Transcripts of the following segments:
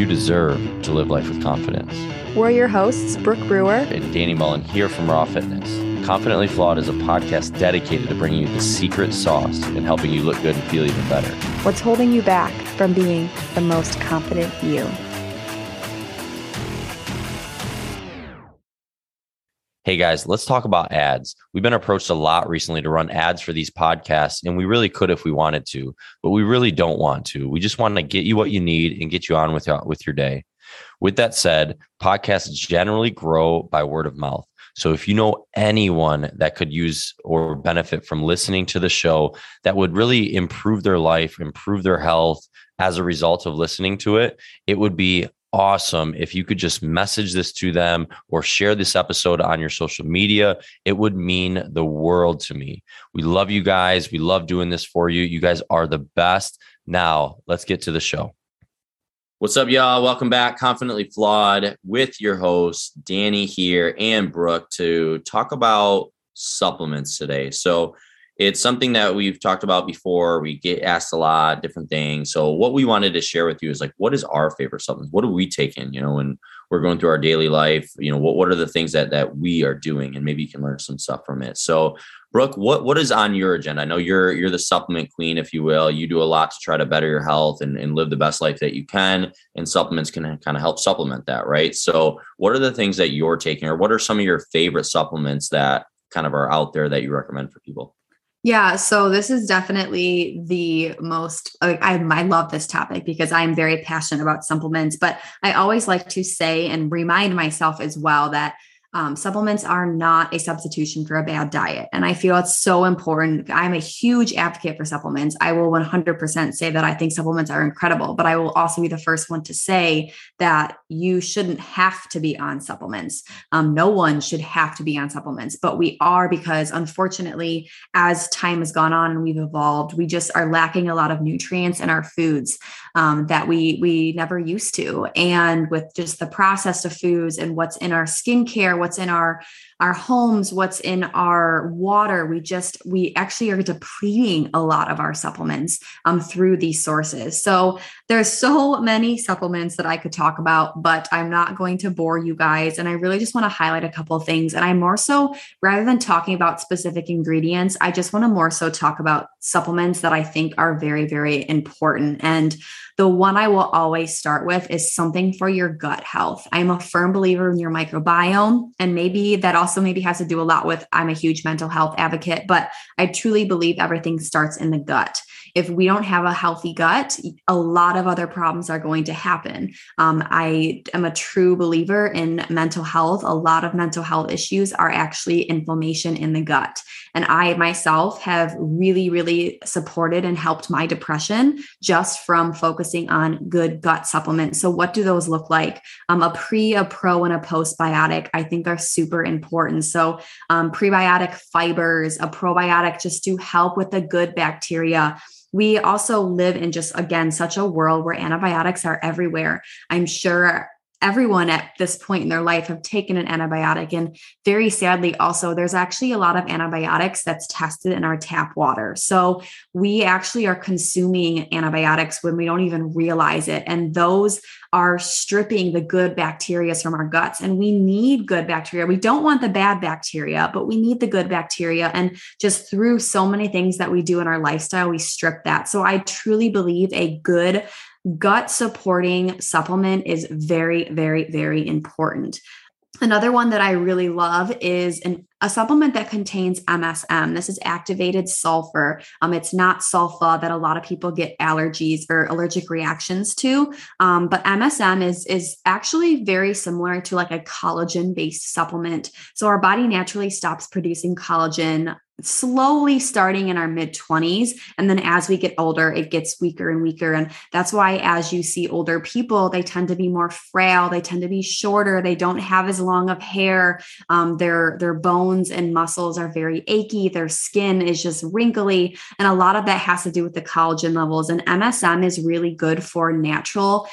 You deserve to live life with confidence. We're your hosts, Brooke Brewer and Danny Mullen, here from Raw Fitness. Confidently Flawed is a podcast dedicated to bringing you the secret sauce and helping you look good and feel even better. What's holding you back from being the most confident you? Hey guys, let's talk about ads. We've been approached a lot recently to run ads for these podcasts, and we really could if we wanted to, but we really don't want to. We just want to get you what you need and get you on with your day. With that said, podcasts generally grow by word of mouth. So if you know anyone that could use or benefit from listening to the show, that would really improve their life, improve their health as a result of listening to it, it would be awesome if you could just message this to them or share this episode on your social media. It would mean the world to me. We love you guys. We love doing this for you. You guys are the best. Now let's get to the show. What's up, y'all? Welcome back. Confidently Flawed with your host, Danny here, and Brooke, to talk about supplements today. So it's something that we've talked about before. We get asked a lot, different things. So what we wanted to share with you is, like, what is our favorite supplement? What do we take in, you know, when we're going through our daily life? You know, what are the things that we are doing? And maybe you can learn some stuff from it. So Brooke, what is on your agenda? I know you're the supplement queen, if you will. You do a lot to try to better your health and live the best life that you can. And supplements can kind of help supplement that, right? So what are the things that you're taking, or what are some of your favorite supplements that kind of are out there that you recommend for people? Yeah. So this is definitely the most, I love this topic because I'm very passionate about supplements, but I always like to say and remind myself as well that supplements are not a substitution for a bad diet. And I feel it's so important. I'm a huge advocate for supplements. I will 100% say that I think supplements are incredible, but I will also be the first one to say that you shouldn't have to be on supplements. No one should have to be on supplements, but we are, because unfortunately, as time has gone on and we've evolved, we just are lacking a lot of nutrients in our foods that we never used to. And with just the processed of foods and what's in our skincare, what's in our homes, what's in our water, we actually are depleting a lot of our supplements through these sources. So there's so many supplements that I could talk about, but I'm not going to bore you guys. And I really just want to highlight a couple of things. And I more so, rather than talking about specific ingredients, I just want to more so talk about supplements that I think are very, very important. And the one I will always start with is something for your gut health. I'm a firm believer in your microbiome, and maybe that also maybe has to do a lot with, I'm a huge mental health advocate, but I truly believe everything starts in the gut. If we don't have a healthy gut, a lot of other problems are going to happen. I am a true believer in mental health. A lot of mental health issues are actually inflammation in the gut. And I myself have really, really supported and helped my depression just from focusing on good gut supplements. So what do those look like? A pre, a pro, and a postbiotic, I think, are super important. So prebiotic fibers, a probiotic, just to help with the good bacteria. We also live in just, again, such a world where antibiotics are everywhere. I'm sure everyone at this point in their life have taken an antibiotic. And very sadly, also, there's actually a lot of antibiotics that's tested in our tap water. So we actually are consuming antibiotics when we don't even realize it. And those are stripping the good bacteria from our guts. And we need good bacteria. We don't want the bad bacteria, but we need the good bacteria. And just through so many things that we do in our lifestyle, we strip that. So I truly believe a good gut supporting supplement is very, very, very important. Another one that I really love is a supplement that contains MSM. This is activated sulfur. It's not sulfa that a lot of people get allergies or allergic reactions to. But MSM is actually very similar to like a collagen-based supplement. So our body naturally stops producing collagen slowly starting in our mid 20s. And then as we get older, it gets weaker and weaker. And that's why, as you see older people, they tend to be more frail. They tend to be shorter. They don't have as long of hair. Their bones and muscles are very achy. Their skin is just wrinkly. And a lot of that has to do with the collagen levels. And MSM is really good for natural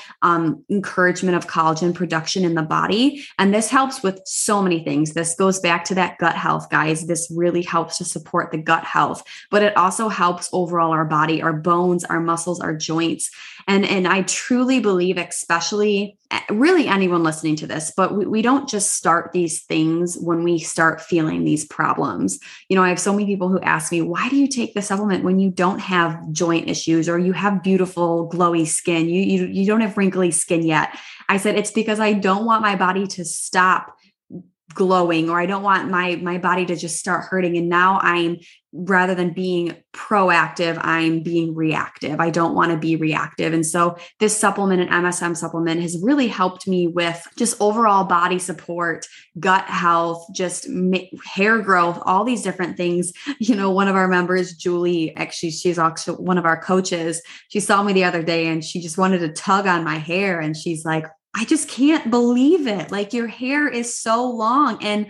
encouragement of collagen production in the body. And this helps with so many things. This goes back to that gut health, guys. This really helps to support the gut health, but it also helps overall our body, our bones, our muscles, our joints. And I truly believe, especially really anyone listening to this, but we don't just start these things when we start feeling these problems. You know, I have so many people who ask me, why do you take the supplement when you don't have joint issues or you have beautiful glowy skin? You don't have wrinkly skin yet. I said, it's because I don't want my body to stop glowing, or I don't want my body to just start hurting. And now rather than being proactive, I'm being reactive. I don't want to be reactive. And so this supplement, an MSM supplement, has really helped me with just overall body support, gut health, just hair growth, all these different things. You know, one of our members, Julie, actually, she's also one of our coaches. She saw me the other day and she just wanted to tug on my hair. And she's like, I just can't believe it. Like, your hair is so long. And,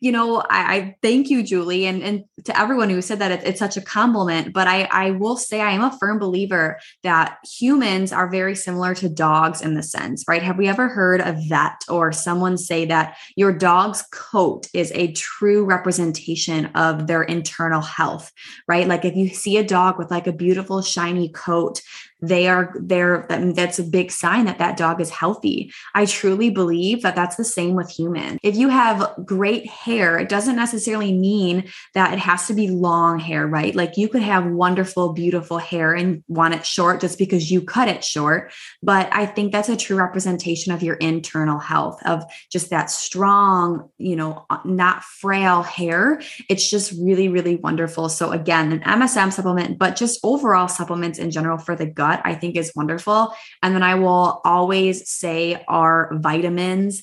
you know, I thank you, Julie. And to everyone who said that, it's such a compliment, but I will say, I am a firm believer that humans are very similar to dogs in the sense, right? Have we ever heard a vet or someone say that your dog's coat is a true representation of their internal health, right? Like, if you see a dog with like a beautiful shiny coat, that's a big sign that dog is healthy. I truly believe that that's the same with humans. If you have great hair, it doesn't necessarily mean that it has to be long hair, right? Like, you could have wonderful, beautiful hair and want it short just because you cut it short. But I think that's a true representation of your internal health, of just that strong, you know, not frail hair. It's just really, really wonderful. So again, an MSM supplement, but just overall supplements in general for the gut, I think, is wonderful. And then I will always say our vitamins,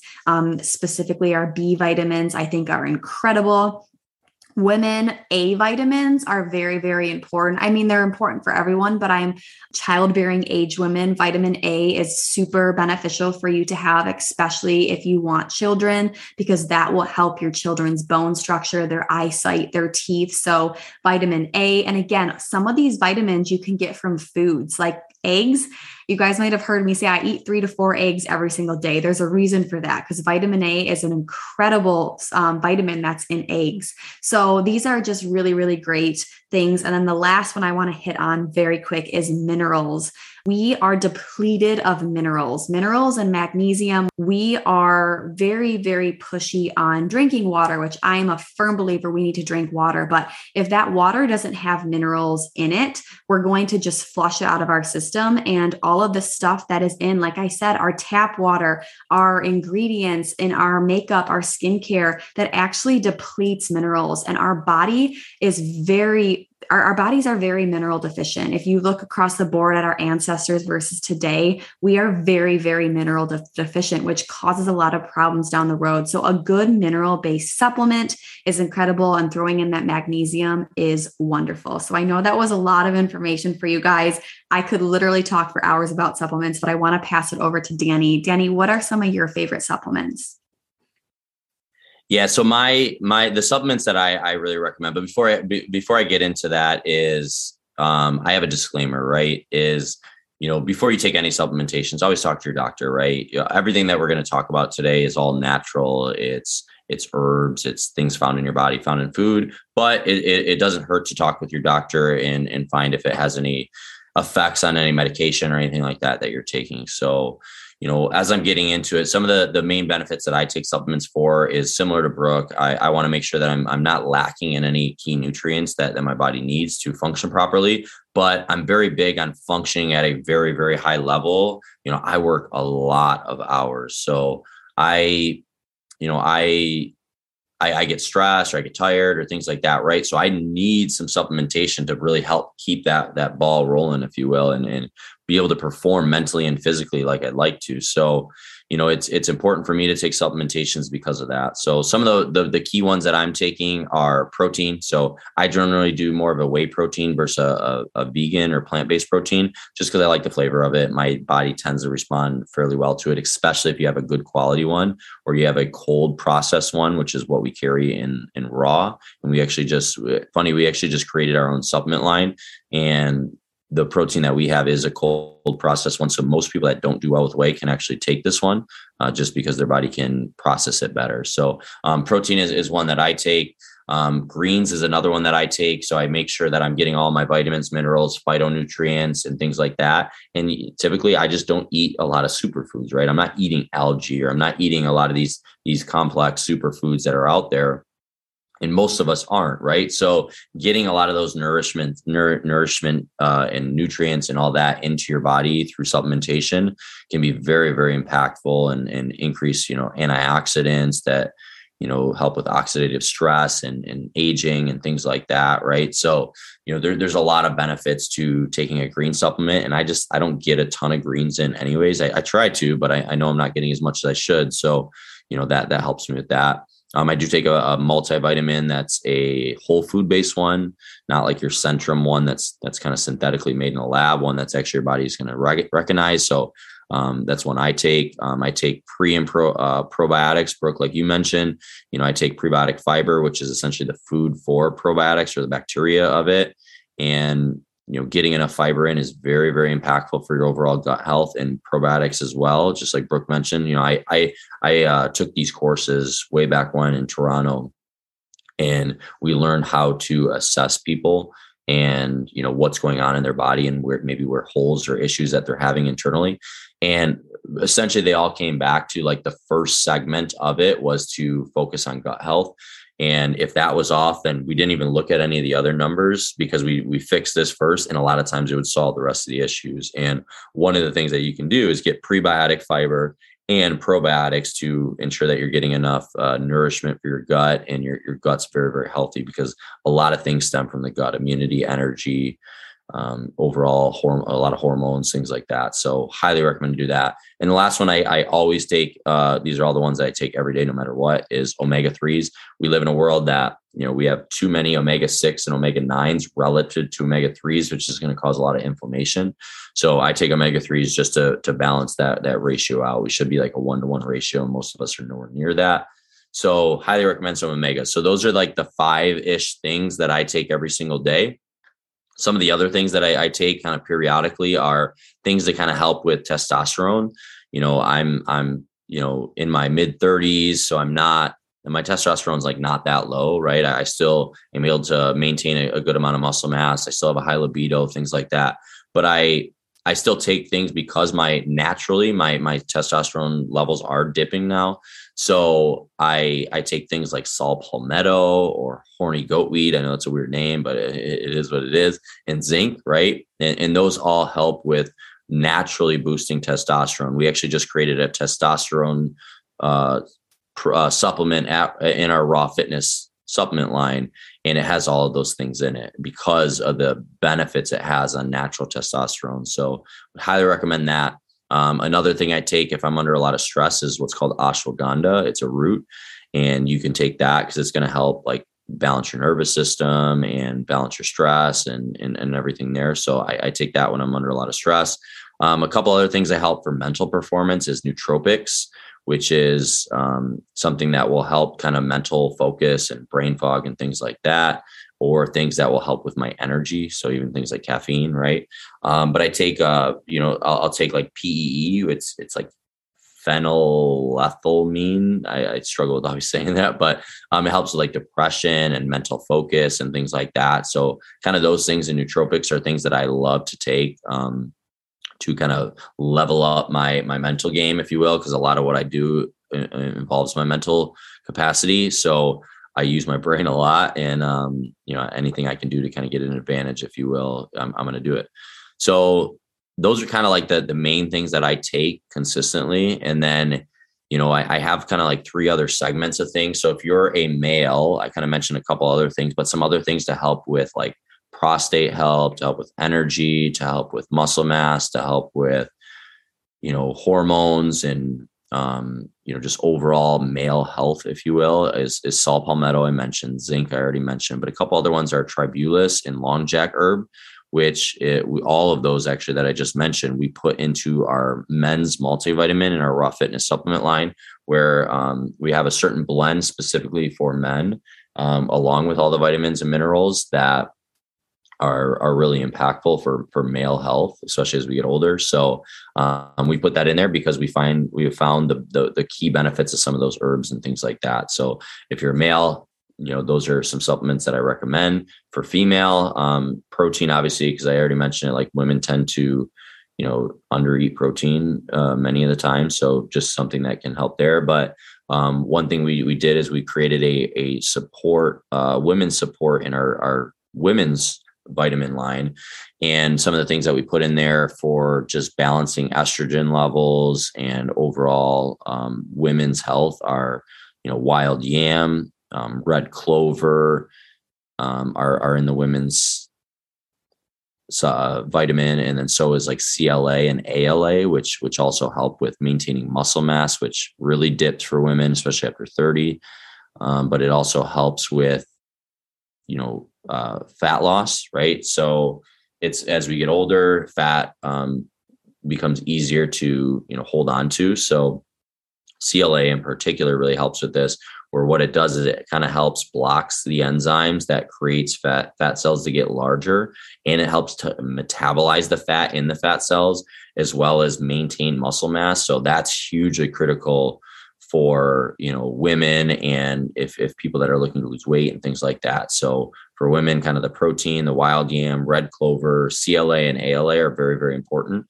specifically our B vitamins, I think are incredible. Women, A vitamins are very, very important. I mean, they're important for everyone, but I'm childbearing age women. Vitamin A is super beneficial for you to have, especially if you want children, because that will help your children's bone structure, their eyesight, their teeth. So vitamin A. And again, some of these vitamins you can get from foods like eggs. You guys might have heard me say I eat 3 to 4 eggs every single day. There's a reason for that, because vitamin A is an incredible vitamin that's in eggs. So these are just really, really great things. And then the last one I want to hit on very quick is minerals. We are depleted of minerals and magnesium. We are very, very pushy on drinking water, which I am a firm believer we need to drink water. But if that water doesn't have minerals in it, we're going to just flush it out of our system. And all of the stuff that is in, like I said, our tap water, our ingredients in our makeup, our skincare, that actually depletes minerals. And our body is very... Our bodies are very mineral deficient. If you look across the board at our ancestors versus today, we are very, very mineral deficient, which causes a lot of problems down the road. So a good mineral-based supplement is incredible. And throwing in that magnesium is wonderful. So I know that was a lot of information for you guys. I could literally talk for hours about supplements, but I want to pass it over to Danny. Danny, what are some of your favorite supplements? Yeah. So the supplements that I really recommend, but before I get into that is, I have a disclaimer, right? Is, you know, before you take any supplementations, always talk to your doctor, right? You know, everything that we're going to talk about today is all natural. It's herbs, it's things found in your body, found in food, but it doesn't hurt to talk with your doctor and find if it has any effects on any medication or anything like that you're taking. So, you know, as I'm getting into it, some of the main benefits that I take supplements for is similar to Brooke. I want to make sure that I'm not lacking in any key nutrients that my body needs to function properly, but I'm very big on functioning at a very, very high level. You know, I work a lot of hours. So I get stressed or I get tired or things like that, right? So I need some supplementation to really help keep that ball rolling, if you will, and be able to perform mentally and physically like I'd like to. So, you know, it's important for me to take supplementations because of that. So some of the key ones that I'm taking are protein. So I generally do more of a whey protein versus a vegan or plant-based protein, just because I like the flavor of it. My body tends to respond fairly well to it, especially if you have a good quality one or you have a cold processed one, which is what we carry in raw. And we actually just created our own supplement line, and the protein that we have is a cold processed one. So most people that don't do well with whey can actually take this one just because their body can process it better. So protein is one that I take. Greens is another one that I take. So I make sure that I'm getting all my vitamins, minerals, phytonutrients, and things like that. And typically I just don't eat a lot of superfoods, right? I'm not eating algae, or I'm not eating a lot of these complex superfoods that are out there. And most of us aren't, right? So getting a lot of those nourishment, and nutrients and all that into your body through supplementation can be very, very impactful and increase, antioxidants that, help with oxidative stress and aging and things like that, right? So, there's a lot of benefits to taking a green supplement. And I don't get a ton of greens in anyways. I try to, but I know I'm not getting as much as I should. So, that helps me with that. I do take a multivitamin that's a whole food based one, not like your Centrum one that's kind of synthetically made in a lab, one that's actually your body's going to recognize. So that's one I take. I take pre and probiotics, Brooke, like you mentioned. I take prebiotic fiber, which is essentially the food for probiotics or the bacteria of it. And getting enough fiber in is very, very impactful for your overall gut health and probiotics as well. Just like Brooke mentioned, I took these courses way back when in Toronto, and we learned how to assess people and, what's going on in their body and where holes or issues that they're having internally. And essentially they all came back to, like, the first segment of it was to focus on gut health. And if that was off, then we didn't even look at any of the other numbers, because we fixed this first. And a lot of times it would solve the rest of the issues. And one of the things that you can do is get prebiotic fiber and probiotics to ensure that you're getting enough nourishment for your gut, and your gut's very, very healthy, because a lot of things stem from the gut: immunity, energy, overall, a lot of hormones, things like that. So highly recommend to do that. And the last one I always take, these are all the ones that I take every day, no matter what, is omega-3s. We live in a world that, we have too many omega-6 and omega-9s relative to omega-3s, which is going to cause a lot of inflammation. So I take omega-3s just to balance that ratio out. We should be like a 1-to-1 ratio. Most of us are nowhere near that. So highly recommend some omega. So those are like the 5-ish things that I take every single day. Some of the other things that I take kind of periodically are things that kind of help with testosterone. I'm in my mid 30s, so my testosterone's like not that low, right? I still am able to maintain a good amount of muscle mass. I still have a high libido, things like that. But I still take things because my testosterone levels are dipping now. So I take things like saw palmetto or horny goatweed. I know it's a weird name, but it is what it is. And zinc, right? And those all help with naturally boosting testosterone. We actually just created a testosterone supplement in our Raw Fitness supplement line, and it has all of those things in it because of the benefits it has on natural testosterone. So highly recommend that. Another thing I take if I'm under a lot of stress is what's called ashwagandha. It's a root, and you can take that because it's going to help like balance your nervous system and balance your stress and everything there. So I take that when I'm under a lot of stress. A couple other things that help for mental performance is nootropics, which is something that will help kind of mental focus and brain fog and things like that, or things that will help with my energy. So even things like caffeine, right? But I take, I'll take like PEE. It's like phenylethylamine. I struggle with always saying that, but it helps with like depression and mental focus and things like that. So kind of those things and nootropics are things that I love to take, to kind of level up my mental game, if you will, because a lot of what I do involves my mental capacity. So I use my brain a lot, and anything I can do to kind of get an advantage, if you will, I'm going to do it. So those are kind of like the main things that I take consistently. And then, I have kind of like 3 other segments of things. So if you're a male, I kind of mentioned a couple other things, but some other things to help with like prostate help, to help with energy, to help with muscle mass, to help with, hormones and, just overall male health, if you will, is saw palmetto. I mentioned zinc, I already mentioned, but a couple other ones are tribulus and long jack herb, which all of those actually that I just mentioned, we put into our men's multivitamin in our Raw Fitness supplement line, where we have a certain blend specifically for men, along with all the vitamins and minerals that are really impactful for male health, especially as we get older. So we put that in there because we have found the key benefits of some of those herbs and things like that. So if you're a male, you know, those are some supplements that I recommend for female. Protein, obviously, because I already mentioned it, like women tend to, you know, undereat protein many of the time. So just something that can help there. But one thing we did is we created a support, women's support in our women's vitamin line. And some of the things that we put in there for just balancing estrogen levels and overall women's health are, you know, wild yam, red clover, are in the women's vitamin. And then so is like CLA and ALA, which also help with maintaining muscle mass, which really dips for women, especially after 30. But it also helps with, you know, fat loss, right? So it's, as we get older, fat becomes easier to, you know, hold on to. So CLA in particular really helps with this, where what it does is it kind of helps blocks the enzymes that creates fat cells to get larger, and it helps to metabolize the fat in the fat cells, as well as maintain muscle mass. So that's hugely critical for, you know, women, and if people that are looking to lose weight and things like that. So for women, kind of the protein, the wild yam, red clover, CLA and ALA are very, very important.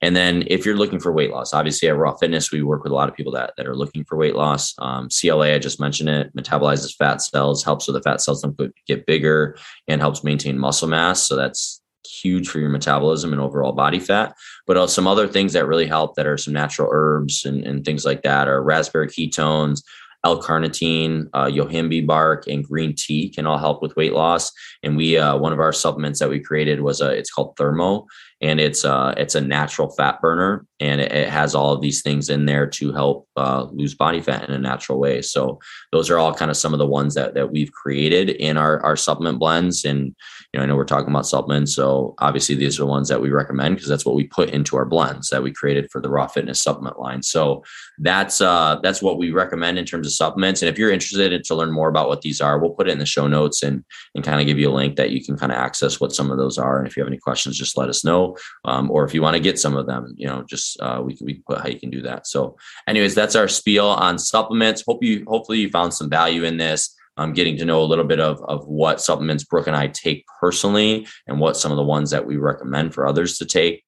And then if you're looking for weight loss, obviously at Raw Fitness, we work with a lot of people that are looking for weight loss. CLA, I just mentioned it, metabolizes fat cells, helps with the fat cells don't get bigger, and helps maintain muscle mass. So that's huge for your metabolism and overall body fat. But some other things that really help that are some natural herbs and things like that are raspberry ketones, L-carnitine, yohimbe bark, and green tea can all help with weight loss. And we, one of our supplements that we created was it's called Thermo, and it's a natural fat burner, and it has all of these things in there to help lose body fat in a natural way. So those are all kind of some of the ones that we've created in our supplement blends. And, you know, I know we're talking about supplements, so obviously these are the ones that we recommend, because that's what we put into our blends that we created for the Raw Fitness supplement line. So that's what we recommend in terms of supplements. And if you're interested to learn more about what these are, we'll put it in the show notes and kind of give you a link that you can kind of access what some of those are. And if you have any questions, just let us know. Or if you want to get some of them, you know, just we can put how you can do that. So anyways, that's our spiel on supplements. Hopefully you found some value in this. I'm getting to know a little bit of what supplements Brooke and I take personally, and what some of the ones that we recommend for others to take.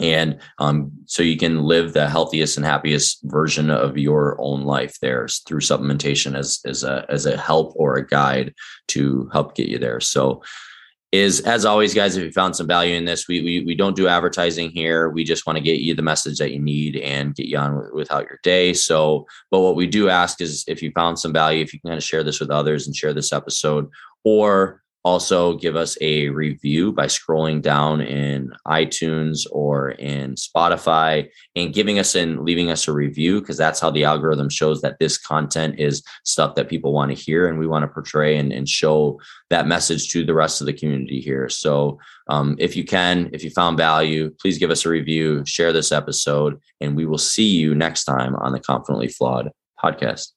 And so you can live the healthiest and happiest version of your own life there through supplementation as a help or a guide to help get you there. So as always, guys, if you found some value in this, we don't do advertising here. We just want to get you the message that you need and get you on without your day. So, but what we do ask is, if you found some value, if you can kind of share this with others and share this episode, or also give us a review by scrolling down in iTunes or in Spotify and leaving us a review, because that's how the algorithm shows that this content is stuff that people want to hear, and we want to portray and show that message to the rest of the community here. So if you found value, please give us a review, share this episode, and we will see you next time on the Confidently Flawed podcast.